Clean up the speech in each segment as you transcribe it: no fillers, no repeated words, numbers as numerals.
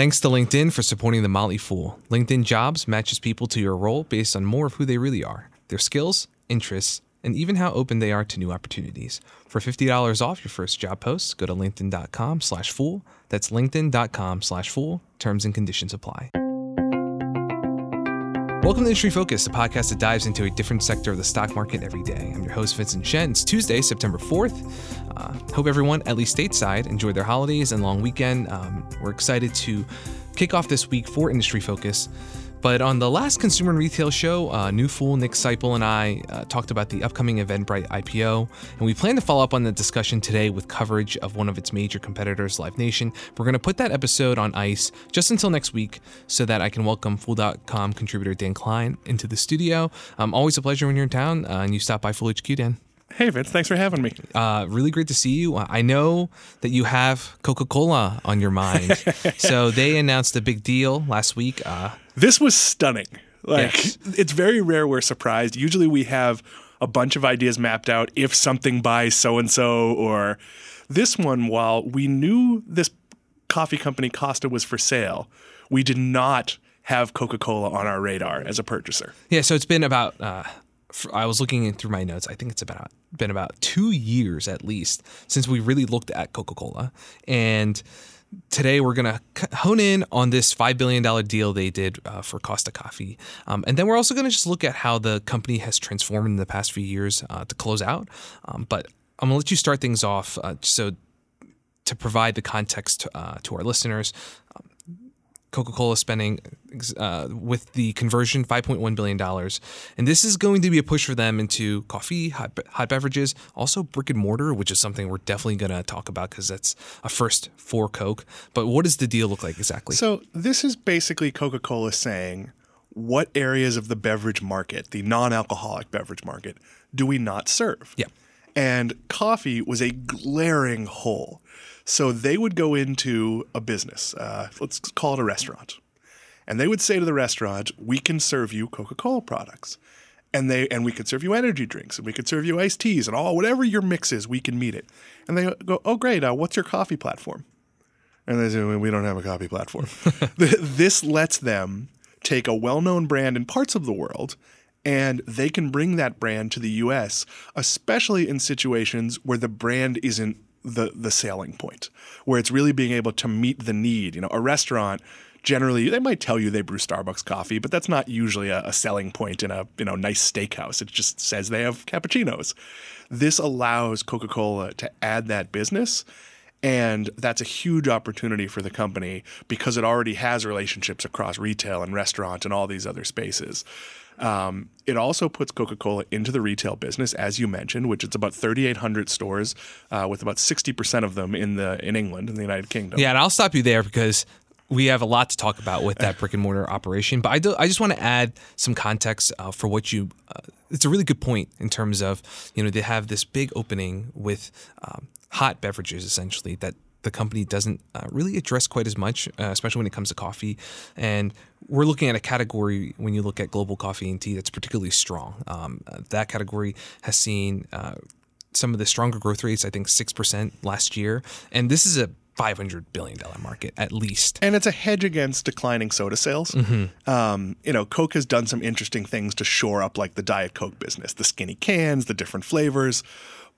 Thanks to LinkedIn for supporting The Motley Fool. LinkedIn Jobs matches people to your role based on more of who they really are, their skills, interests, and even how open they are to new opportunities. For $50 off your first job post, go to linkedin.com/fool. That's linkedin.com/fool. Terms and conditions apply. Welcome to Industry Focus, the podcast that dives into a different sector of the stock market every day. I'm your host, Vincent Shen. It's Tuesday, September 4th. Hope everyone, at least stateside, enjoyed their holidays and long weekend. We're excited to kick off this week for Industry Focus. But on the last Consumer and Retail show, New Fool Nick Sciple and I talked about the upcoming Eventbrite IPO, and we plan to follow up on the discussion today with coverage of one of its major competitors, Live Nation. We're going to put that episode on ice just until next week so that I can welcome Fool.com contributor Dan Klein into the studio. Always a pleasure when you're in town and you stop by Fool HQ, Dan. Hey, Vince. Thanks for having me. Really great to see you. I know that you have Coca-Cola on your mind. So they announced a big deal last week. This was stunning. It's very rare we're surprised. Usually we have a bunch of ideas mapped out if something by so-and-so or this one. While we knew this coffee company Costa was for sale, we did not have Coca-Cola on our radar as a purchaser. Yeah, so it's been about... I was looking through my notes. I think it's been about 2 years at least since we really looked at Coca-Cola. And today we're going to hone in on this $5 billion deal they did for Costa Coffee. And then we're also going to just look at how the company has transformed in the past few years to close out. But I'm going to let you start things off. So to provide the context to our listeners, Coca-Cola spending with the conversion $5.1 billion. And this is going to be a push for them into coffee, hot beverages, also brick and mortar, which is something we're definitely going to talk about because that's a first for Coke. But what does the deal look like exactly? So this is basically Coca-Cola saying, what areas of the beverage market, the non-alcoholic beverage market, do we not serve? Yeah. And coffee was a glaring hole. So they would go into a business, let's call it a restaurant, and they would say to the restaurant, we can serve you Coca-Cola products, and we could serve you energy drinks, and we could serve you iced teas, and all whatever your mix is, we can meet it. And they go, oh, great, what's your coffee platform? And they say, we don't have a coffee platform. This lets them take a well-known brand in parts of the world, and they can bring that brand to the U.S., especially in situations where the brand isn't the selling point, where it's really being able to meet the need. You know, a restaurant, generally, they might tell you they brew Starbucks coffee, but that's not usually a selling point in a nice steakhouse. It just says they have cappuccinos. This allows Coca-Cola to add that business, and that's a huge opportunity for the company because it already has relationships across retail and restaurant and all these other spaces. It also puts Coca-Cola into the retail business, as you mentioned, which it's about 3,800 stores with about 60% of them in England, in the United Kingdom. Yeah, and I'll stop you there because we have a lot to talk about with that brick-and-mortar operation. But I just want to add some context for what you it's a really good point in terms of, they have this big opening with hot beverages, essentially, that the company doesn't really address quite as much, especially when it comes to coffee. And we're looking at a category, when you look at global coffee and tea, that's particularly strong. That category has seen some of the stronger growth rates, I think 6% last year. And this is a $500 billion market, at least. And it's a hedge against declining soda sales. Mm-hmm. Coke has done some interesting things to shore up like the Diet Coke business, the skinny cans, the different flavors.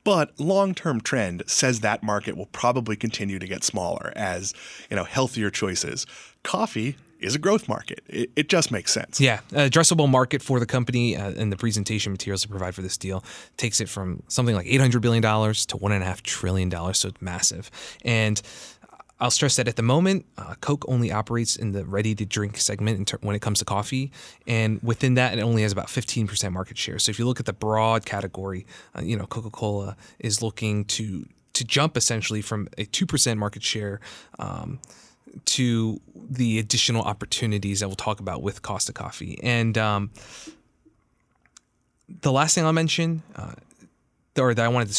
But long-term trend says that market will probably continue to get smaller as, healthier choices. Coffee is a growth market. It just makes sense. Yeah. Addressable market for the company and the presentation materials to provide for this deal takes it from something like $800 billion to $1.5 trillion. So it's massive. And I'll stress that at the moment, Coke only operates in the ready-to-drink segment when it comes to coffee. And within that, it only has about 15% market share. So if you look at the broad category, Coca-Cola is looking to jump essentially from a 2% market share to the additional opportunities that we'll talk about with Costa Coffee. And the last thing I'll mention that I wanted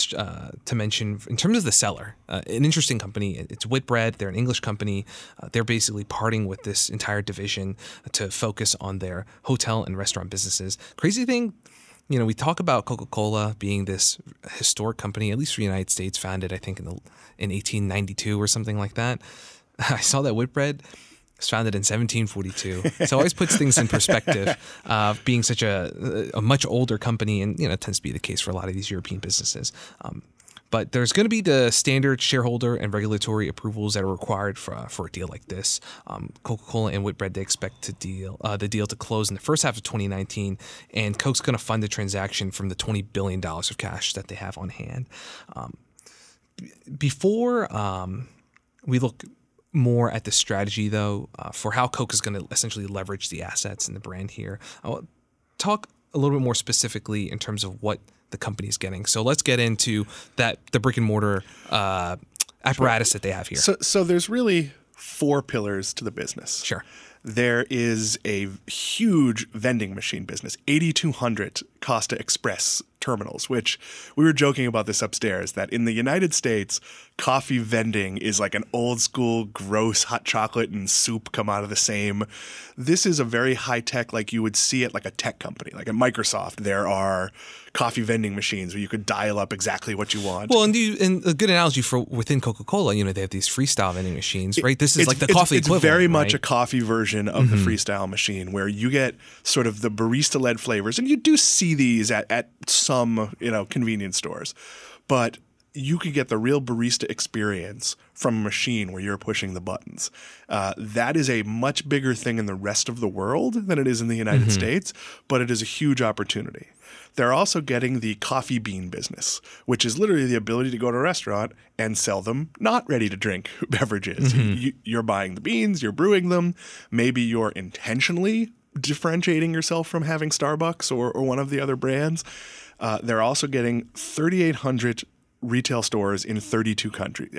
to mention in terms of the seller, an interesting company. It's Whitbread. They're an English company. They're basically parting with this entire division to focus on their hotel and restaurant businesses. Crazy thing, we talk about Coca-Cola being this historic company, at least for the United States, founded I think in 1892 or something like that. I saw that Whitbread was founded in 1742. So it always puts things in perspective, being such a much older company, and it tends to be the case for a lot of these European businesses. But there's going to be the standard shareholder and regulatory approvals that are required for a deal like this. Coca-Cola and Whitbread, they expect the deal to close in the first half of 2019, and Coke's going to fund the transaction from the $20 billion of cash that they have on hand. Before we look more at the strategy, though, for how Coke is going to essentially leverage the assets and the brand here, I'll talk a little bit more specifically in terms of what the company's getting. So let's get into the brick and mortar apparatus that they have here. So there's really four pillars to the business. Sure. There is a huge vending machine business, 8,200 Costa Express terminals, which we were joking about this upstairs, that in the United States, coffee vending is like an old school, gross hot chocolate and soup come out of the same. This is a very high tech, like you would see at like a tech company, like at Microsoft. There are coffee vending machines where you could dial up exactly what you want. Well, and a good analogy for within Coca-Cola, they have these freestyle vending machines, right? This is like the coffee equivalent. It's very much a coffee version of the freestyle machine, where you get sort of the barista-led flavors, and you do see these at some convenience stores, but you could get the real barista experience from a machine where you're pushing the buttons. That is a much bigger thing in the rest of the world than it is in the United States, but it is a huge opportunity. They're also getting the coffee bean business, which is literally the ability to go to a restaurant and sell them not ready-to-drink beverages. You're buying the beans, you're brewing them, maybe you're intentionally differentiating yourself from having Starbucks or one of the other brands. They're also getting 3,800 retail stores in 32 countries.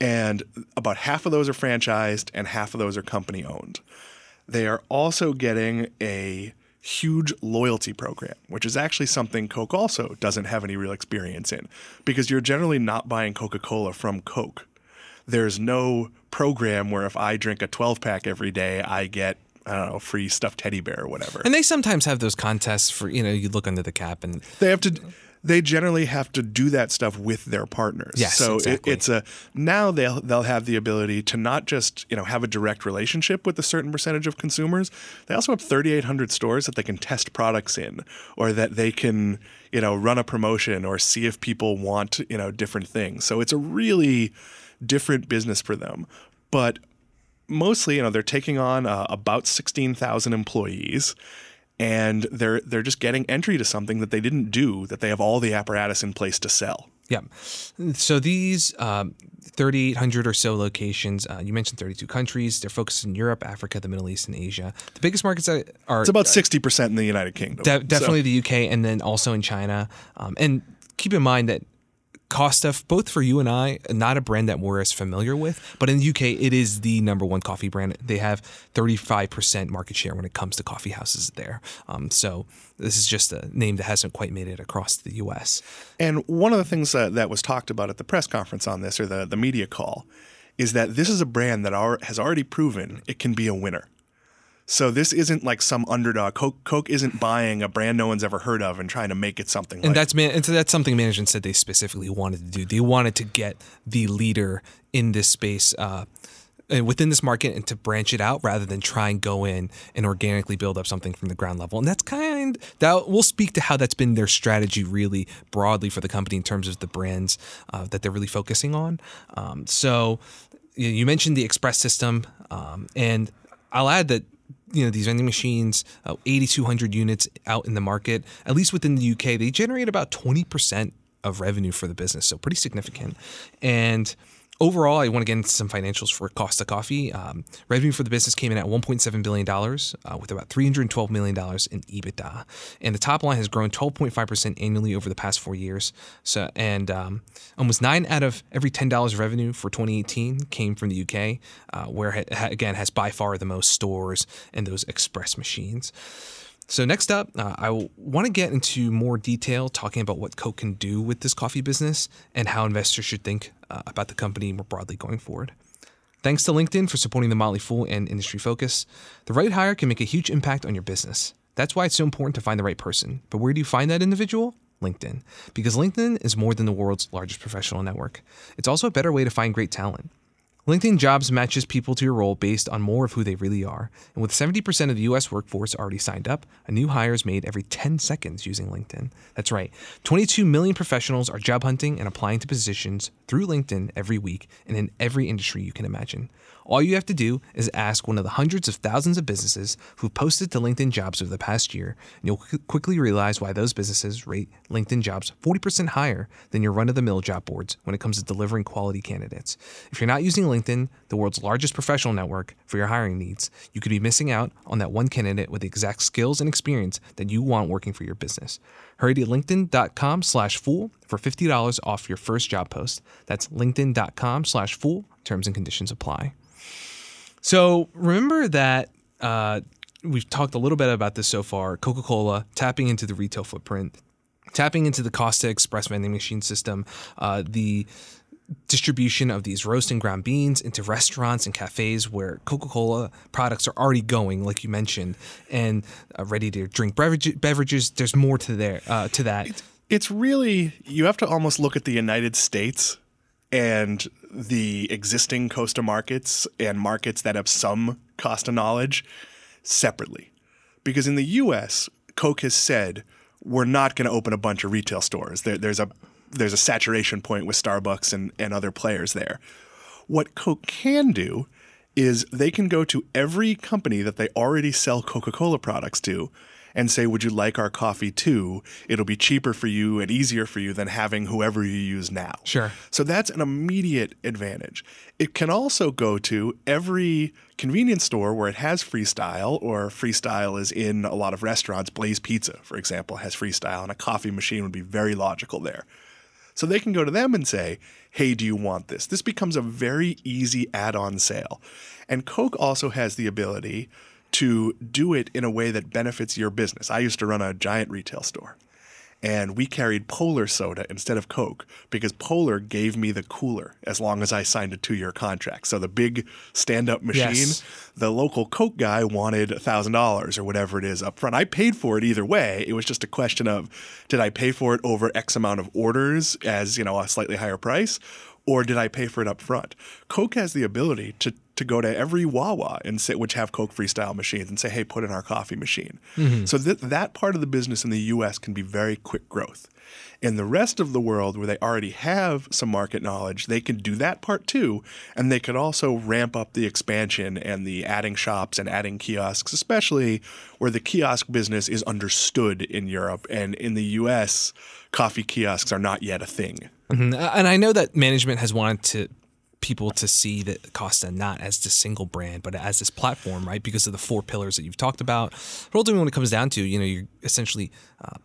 And about half of those are franchised and half of those are company-owned. They are also getting a huge loyalty program, which is actually something Coke also doesn't have any real experience in, because you're generally not buying Coca-Cola from Coke. There's no program where if I drink a 12-pack every day, I get free stuffed teddy bear or whatever. And they sometimes have those contests for, you look under the cap, and they generally have to do that stuff with their partners. Yes, so exactly. Now they'll have the ability to not just have a direct relationship with a certain percentage of consumers. They also have 3,800 stores that they can test products in, or that they can run a promotion or see if people want different things. So it's a really different business for them, but mostly they're taking on about 16,000 employees. And they're just getting entry to something that they didn't do, that they have all the apparatus in place to sell. Yeah. So these 3,800 or so locations, you mentioned 32 countries. They're focused in Europe, Africa, the Middle East, and Asia. The biggest markets are... It's about 60% in the United Kingdom. Definitely the UK, and then also in China. And keep in mind that Costa, both for you and I, not a brand that we're as familiar with, but in the UK, it is the number one coffee brand. They have 35% market share when it comes to coffee houses there. So this is just a name that hasn't quite made it across the US. And one of the things that was talked about at the press conference on this, or the media call, is that this is a brand that has already proven it can be a winner. So this isn't like some underdog. Coke isn't buying a brand no one's ever heard of and trying to make it something. That's something management said they specifically wanted to do. They wanted to get the leader in this space, within this market, and to branch it out rather than try and go in and organically build up something from the ground level. And we'll speak to how that's been their strategy really broadly for the company in terms of the brands that they're really focusing on. So you mentioned the Express system, and I'll add that these vending machines, 8,200 units out in the market, at least within the UK, they generate about 20% of revenue for the business. So pretty significant. And overall, I want to get into some financials for Costa Coffee. Revenue for the business came in at $1.7 billion with about $312 million in EBITDA. And the top line has grown 12.5% annually over the past 4 years. So, and almost 9 out of every $10 of revenue for 2018 came from the UK, where it, again, has by far the most stores and those express machines. So next up, I want to get into more detail talking about what Coke can do with this coffee business and how investors should think about the company more broadly going forward. Thanks to LinkedIn for supporting The Motley Fool and Industry Focus. The right hire can make a huge impact on your business. That's why it's so important to find the right person. But where do you find that individual? LinkedIn. Because LinkedIn is more than the world's largest professional network. It's also a better way to find great talent. LinkedIn Jobs matches people to your role based on more of who they really are. And with 70% of the U.S. workforce already signed up, a new hire is made every 10 seconds using LinkedIn. That's right. 22 million professionals are job hunting and applying to positions through LinkedIn every week and in every industry you can imagine. All you have to do is ask one of the hundreds of thousands of businesses who've posted to LinkedIn Jobs over the past year, and you'll quickly realize why those businesses rate LinkedIn Jobs 40% higher than your run-of-the-mill job boards when it comes to delivering quality candidates. If you're not using LinkedIn, the world's largest professional network, for your hiring needs, you could be missing out on that one candidate with the exact skills and experience that you want working for your business. Hurry to linkedin.com/fool for $50 off your first job post. That's linkedin.com/fool. Terms and conditions apply. So remember that we've talked a little bit about this so far. Coca-Cola tapping into the retail footprint, tapping into the Costa Express vending machine system, the distribution of these roast and ground beans into restaurants and cafes where Coca-Cola products are already going, like you mentioned, and ready-to-drink beverages. There's more to that. It's really, you have to almost look at the United States and the existing Costa markets and markets that have some Costa knowledge separately. Because in the U.S., Coke has said, we're not going to open a bunch of retail stores. There's a saturation point with Starbucks and other players there. What Coke can do is they can go to every company that they already sell Coca-Cola products to and say, would you like our coffee too? It'll be cheaper for you and easier for you than having whoever you use now. Sure. So that's an immediate advantage. It can also go to every convenience store where it has Freestyle, or Freestyle is in a lot of restaurants. Blaze Pizza, for example, has Freestyle, and a coffee machine would be very logical there. So they can go to them and say, hey, do you want this? This becomes a very easy add-on sale. And Coke also has the ability to do it in a way that benefits your business. I used to run a giant retail store, and we carried Polar soda instead of Coke because Polar gave me the cooler as long as I signed a 2-year contract. So the big stand-up machine, yes, the local Coke guy wanted $1,000 or whatever it is up front. I paid for it either way. It was just a question of, did I pay for it over X amount of orders as, you know, a slightly higher price, or did I pay for it up front? Coke has the ability to go to every Wawa and sit, which have Coke Freestyle machines, and say, hey, put in our coffee machine. Mm-hmm. So that part of the business in the U.S. can be very quick growth. In the rest of the world, where they already have some market knowledge, they can do that part too, and they could also ramp up the expansion and the adding shops and adding kiosks, especially where the kiosk business is understood in Europe. And in the U.S., coffee kiosks are not yet a thing. Mm-hmm. And I know that management has wanted people to see that Costa not as this single brand, but as this platform, right? Because of the 4 pillars that you've talked about. But ultimately, when it comes down to, you know, you're essentially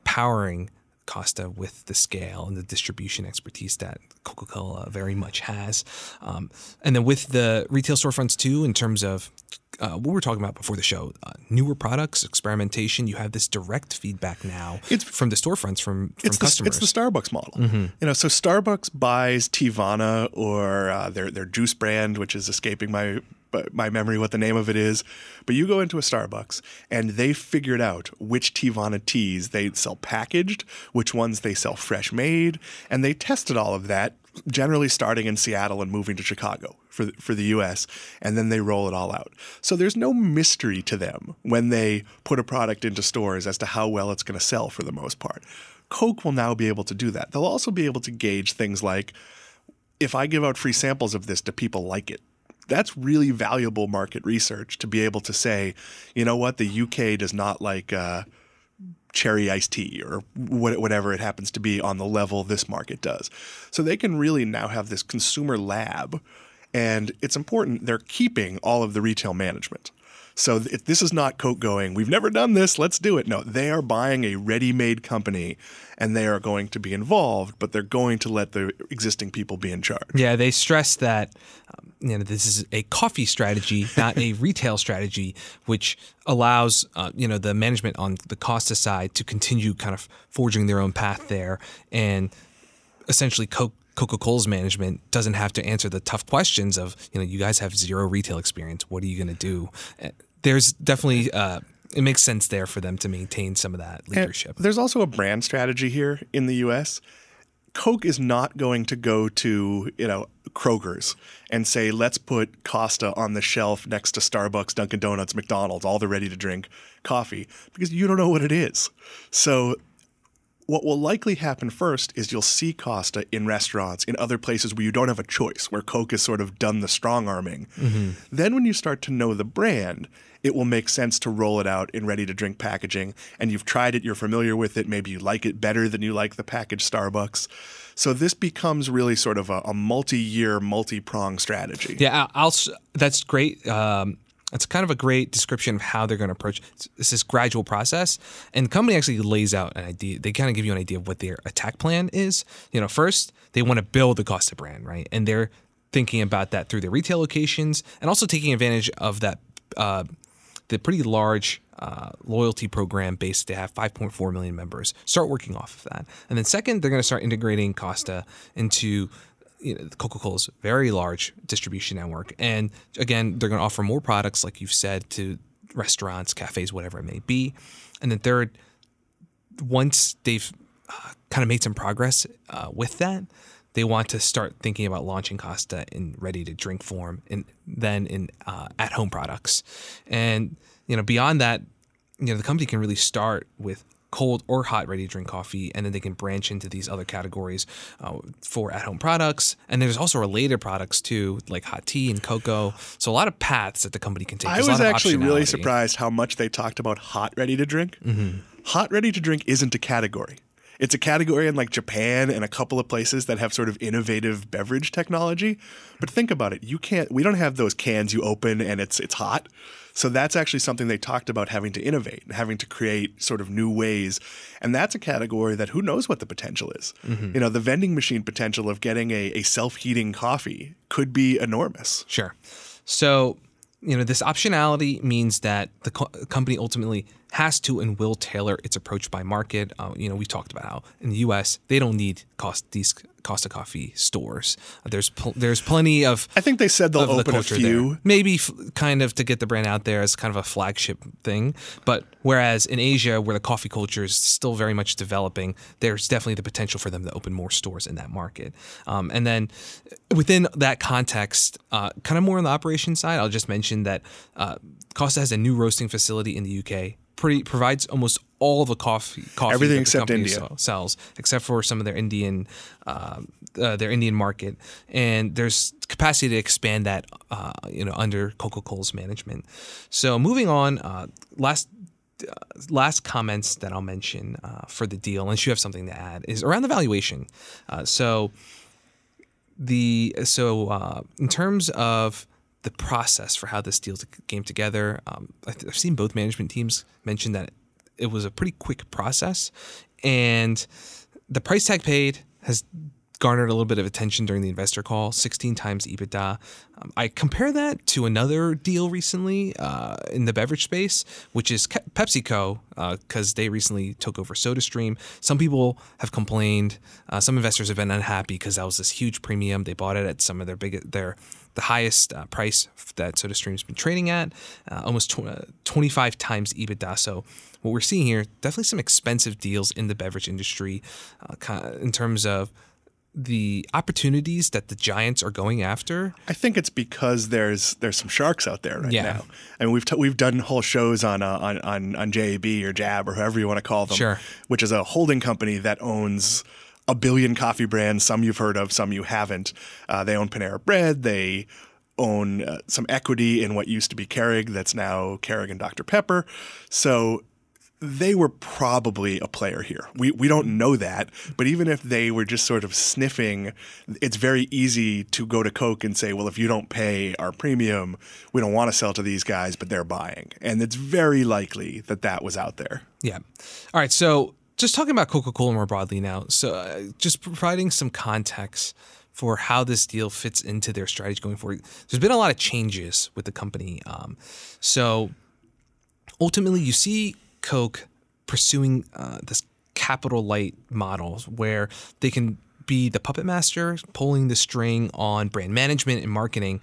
powering Costa with the scale and the distribution expertise that Coca-Cola very much has. And then with the retail storefronts too, in terms of what we were talking about before the show, newer products, experimentation, you have this direct feedback now from the storefronts, from customers. It's the Starbucks model. Mm-hmm. You know, so Starbucks buys Teavana or their juice brand, which is escaping my memory what the name of it is. But you go into a Starbucks and they figured out which Teavana teas they sell packaged, which ones they sell fresh made, and they tested all of that, generally starting in Seattle and moving to Chicago for the U.S., and then they roll it all out. So there's no mystery to them when they put a product into stores as to how well it's going to sell for the most part. Coke will now be able to do that. They'll also be able to gauge things like, if I give out free samples of this, do people like it? That's really valuable market research to be able to say, you know what, the U.K. does not like cherry iced tea or whatever it happens to be on the level this market does. So they can really now have this consumer lab, and it's important they're keeping all of the retail management. So this is not Coke going, we've never done this, let's do it. No, they are buying a ready-made company and they are going to be involved, but they're going to let the existing people be in charge. Yeah, they stress that this is a coffee strategy, not a retail strategy, which allows the management on the Costa side to continue kind of forging their own path there. And essentially Coca-Cola's management doesn't have to answer the tough questions of, you guys have zero retail experience. What are you going to do? There's definitely, it makes sense there for them to maintain some of that leadership. And there's also a brand strategy here in the U.S. Coke is not going to go to, you know, Kroger's and say, let's put Costa on the shelf next to Starbucks, Dunkin' Donuts, McDonald's, all the ready-to-drink coffee, because you don't know what it is. So what will likely happen first is you'll see Costa in restaurants, in other places where you don't have a choice, where Coke has sort of done the strong arming. Mm-hmm. Then when you start to know the brand, it will make sense to roll it out in ready-to-drink packaging. And you've tried it, you're familiar with it, maybe you like it better than you like the packaged Starbucks. So this becomes really sort of a multi-year, multi-pronged strategy. Yeah, that's great. It's kind of a great description of how they're going to approach this gradual process. And the company actually lays out an idea. They kind of give you an idea of what their attack plan is. You know, first, they want to build the Costa brand, right? And they're thinking about that through their retail locations and also taking advantage of that the pretty large loyalty program base. They have 5.4 million members. Start working off of that. And then second, they're going to start integrating Costa into Coca-Cola's very large distribution network. And again, they're going to offer more products, like you've said, to restaurants, cafes, whatever it may be. And then third, once they've kind of made some progress with that, they want to start thinking about launching Costa in ready-to-drink form and then in at-home products. And beyond that, the company can really start with cold or hot ready-to-drink coffee, and then they can branch into these other categories for at-home products. And there's also related products, too, like hot tea and cocoa. So a lot of paths that the company can take. I was actually really surprised how much they talked about hot ready-to-drink. Mm-hmm. Hot ready-to-drink isn't a category. It's a category in like Japan and a couple of places that have sort of innovative beverage technology. But think about it. We don't have those cans you open and it's hot. So that's actually something they talked about, having to innovate and having to create sort of new ways. And that's a category that who knows what the potential is. Mm-hmm. The vending machine potential of getting a self-heating coffee could be enormous. Sure. So, this optionality means that the company ultimately has to and will tailor its approach by market. We talked about how in the U.S. they don't need these Costa Coffee stores. There's plenty of. I think they said they'll open a few, maybe kind of to get the brand out there as kind of a flagship thing. But whereas in Asia, where the coffee culture is still very much developing, there's definitely the potential for them to open more stores in that market. And then within that context, kind of more on the operations side, I'll just mention that Costa has a new roasting facility in the UK. Provides almost all the coffee everything that except India sells, except for some of their Indian market, and there's capacity to expand that, under Coca-Cola's management. So moving on, last comments that I'll mention for the deal, unless you have something to add, is around the valuation. So in terms of the process for how this deal came together. I've seen both management teams mention that it was a pretty quick process, and the price tag paid has garnered a little bit of attention during the investor call, 16 times EBITDA. I compare that to another deal recently in the beverage space, which is PepsiCo, because they recently took over SodaStream. Some people have complained. Some investors have been unhappy because that was this huge premium. They bought it at some of the highest price that SodaStream's been trading at, almost 25 times EBITDA. So what we're seeing here, definitely some expensive deals in the beverage industry in terms of the opportunities that the giants are going after. I think it's because there's some sharks out there now. I mean, we've done whole shows on JAB or JAB or whoever you want to call them, sure, which is a holding company that owns a billion coffee brands. Some you've heard of, some you haven't. They own Panera Bread. They own some equity in what used to be Keurig, that's now Keurig and Dr Pepper. So they were probably a player here. We don't know that, but even if they were just sort of sniffing, it's very easy to go to Coke and say, well, if you don't pay our premium, we don't want to sell to these guys, but they're buying. And it's very likely that was out there. Yeah. All right. So just talking about Coca-Cola more broadly now. So just providing some context for how this deal fits into their strategy going forward. There's been a lot of changes with the company. So ultimately you see Coke pursuing this capital light model where they can be the puppet master, pulling the string on brand management and marketing,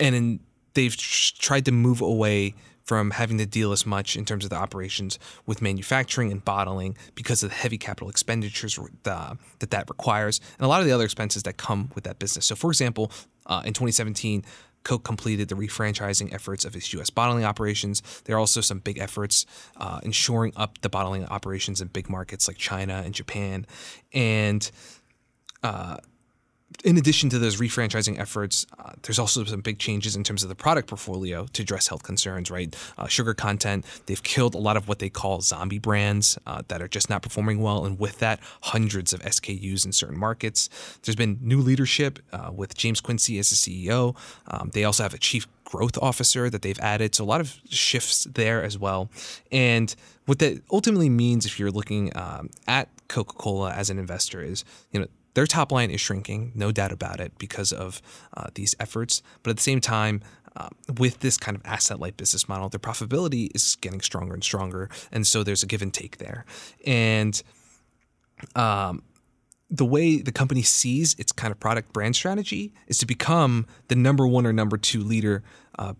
and they've tried to move away from having to deal as much in terms of the operations with manufacturing and bottling because of the heavy capital expenditures that requires and a lot of the other expenses that come with that business. So, for example, in 2017, Coke completed the refranchising efforts of its U.S. bottling operations. There are also some big efforts in shoring up the bottling operations in big markets like China and Japan. And in addition to those refranchising efforts, there's also some big changes in terms of the product portfolio to address health concerns, right? Sugar content, they've killed a lot of what they call zombie brands that are just not performing well. And with that, hundreds of SKUs in certain markets. There's been new leadership with James Quincy as the CEO. They also have a chief growth officer that they've added. So a lot of shifts there as well. And what that ultimately means if you're looking at Coca-Cola as an investor is, you know, their top line is shrinking, no doubt about it, because of these efforts. But at the same time, with this kind of asset-light business model, their profitability is getting stronger and stronger. And so there's a give and take there. And the way the company sees its kind of product brand strategy is to become the number one or number two leader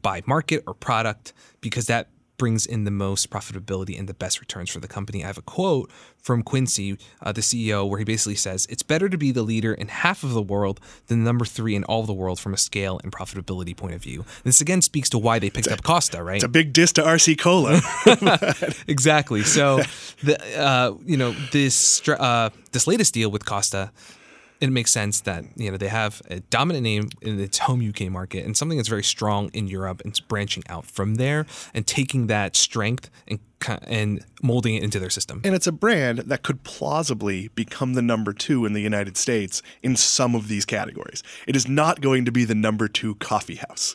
by market or product, because that brings in the most profitability and the best returns for the company. I have a quote from Quincy, the CEO, where he basically says, "It's better to be the leader in half of the world than number three in all of the world from a scale and profitability point of view." And this again speaks to why they picked up Costa, right? It's a big diss to RC Cola. Exactly. So, this latest deal with Costa, it makes sense that, you know, they have a dominant name in its home UK market and something that's very strong in Europe and branching out from there and taking that strength and molding it into their system. And it's a brand that could plausibly become the number two in the United States in some of these categories. It is not going to be the number two coffee house.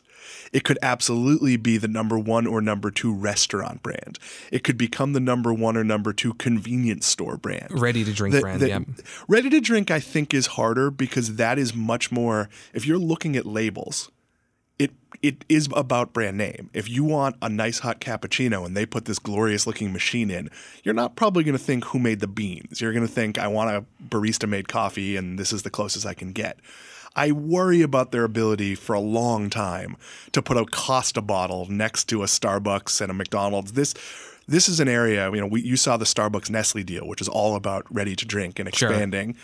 It could absolutely be the number one or number two restaurant brand. It could become the number one or number two convenience store brand. Ready-to-drink brand, yeah. Ready-to-drink, I think, is harder because that is much more – if you're looking at labels, it is about brand name. If you want a nice hot cappuccino and they put this glorious-looking machine in, you're not probably going to think who made the beans. You're going to think, I want a barista-made coffee and this is the closest I can get. I worry about their ability for a long time to put a Costa bottle next to a Starbucks and a McDonald's. This is an area, you know, you saw the Starbucks Nestle deal, which is all about ready to drink and expanding. Sure.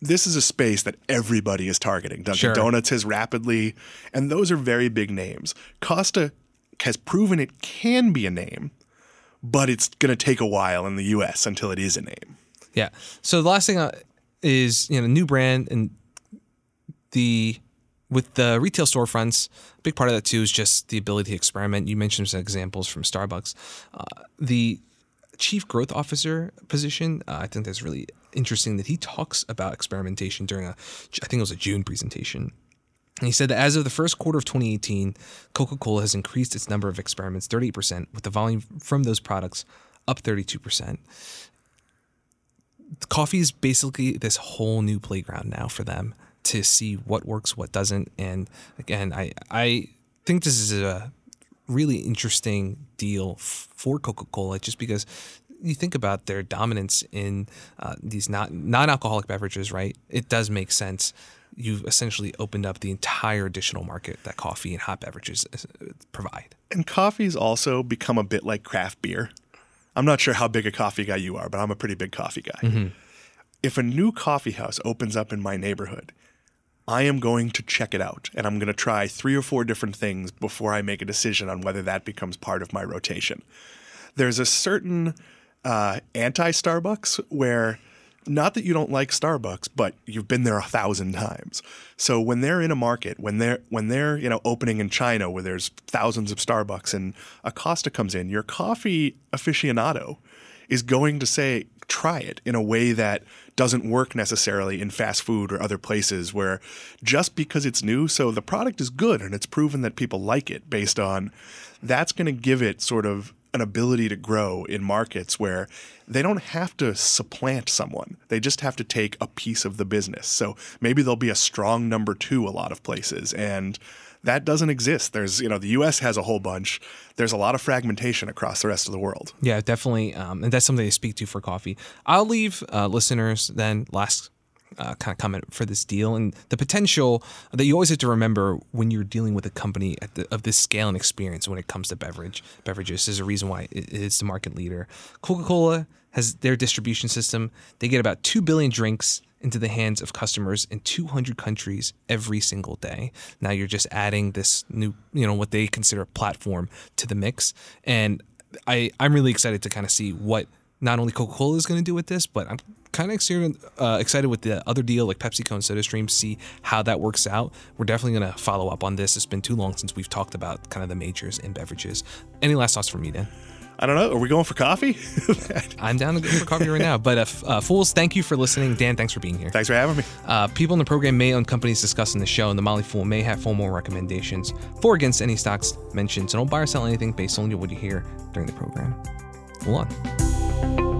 This is a space that everybody is targeting. Dunkin' Sure. Donuts has rapidly, and those are very big names. Costa has proven it can be a name, but it's going to take a while in the U.S. until it is a name. Yeah. So the last thing is, you know, new brand and with the retail storefronts, a big part of that too is just the ability to experiment. You mentioned some examples from Starbucks. The chief growth officer position, I think that's really interesting that he talks about experimentation during I think it was a June presentation. And he said that as of the first quarter of 2018, Coca-Cola has increased its number of experiments 38%, with the volume from those products up 32%. Coffee is basically this whole new playground now for them to see what works, what doesn't. And again, I think this is a really interesting deal for Coca-Cola just because you think about their dominance in these non-alcoholic beverages, right? It does make sense. You've essentially opened up the entire additional market that coffee and hot beverages provide. And coffee's also become a bit like craft beer. I'm not sure how big a coffee guy you are, but I'm a pretty big coffee guy. Mm-hmm. If a new coffee house opens up in my neighborhood, I am going to check it out, and I'm going to try 3 or 4 different things before I make a decision on whether that becomes part of my rotation. There's a certain anti-Starbucks where, not that you don't like Starbucks, but you've been there 1,000 times. So when they're in a market, when they're opening in China where there's thousands of Starbucks and a Costa comes in, your coffee aficionado is going to say, try it in a way that doesn't work necessarily in fast food or other places where just because it's new, so the product is good and it's proven that people like it based on that's going to give it sort of an ability to grow in markets where they don't have to supplant someone. They just have to take a piece of the business. So maybe there'll be a strong number two a lot of places, and that doesn't exist. There's, the U.S. has a whole bunch. There's a lot of fragmentation across the rest of the world. Yeah, definitely. And that's something they speak to for coffee. I'll leave listeners then last kind of comment for this deal and the potential that you always have to remember when you're dealing with a company at the, of this scale and experience when it comes to beverages is a reason why it is the market leader. Coca-Cola has their distribution system. They get about 2 billion drinks into the hands of customers in 200 countries every single day. Now you're just adding this new, you know, what they consider a platform to the mix. And I'm really excited to kind of see what not only Coca-Cola is going to do with this, but I'm kind of excited with the other deal like PepsiCo and SodaStream, see how that works out. We're definitely going to follow up on this. It's been too long since we've talked about kind of the majors in beverages. Any last thoughts from you, Dan? I don't know. Are we going for coffee? I'm down to go for coffee right now. But fools, thank you for listening. Dan, thanks for being here. Thanks for having me. People in the program may own companies discussed in the show, and the Motley Fool may have formal recommendations for or against any stocks mentioned. So don't buy or sell anything based on what you hear during the program. Fool on.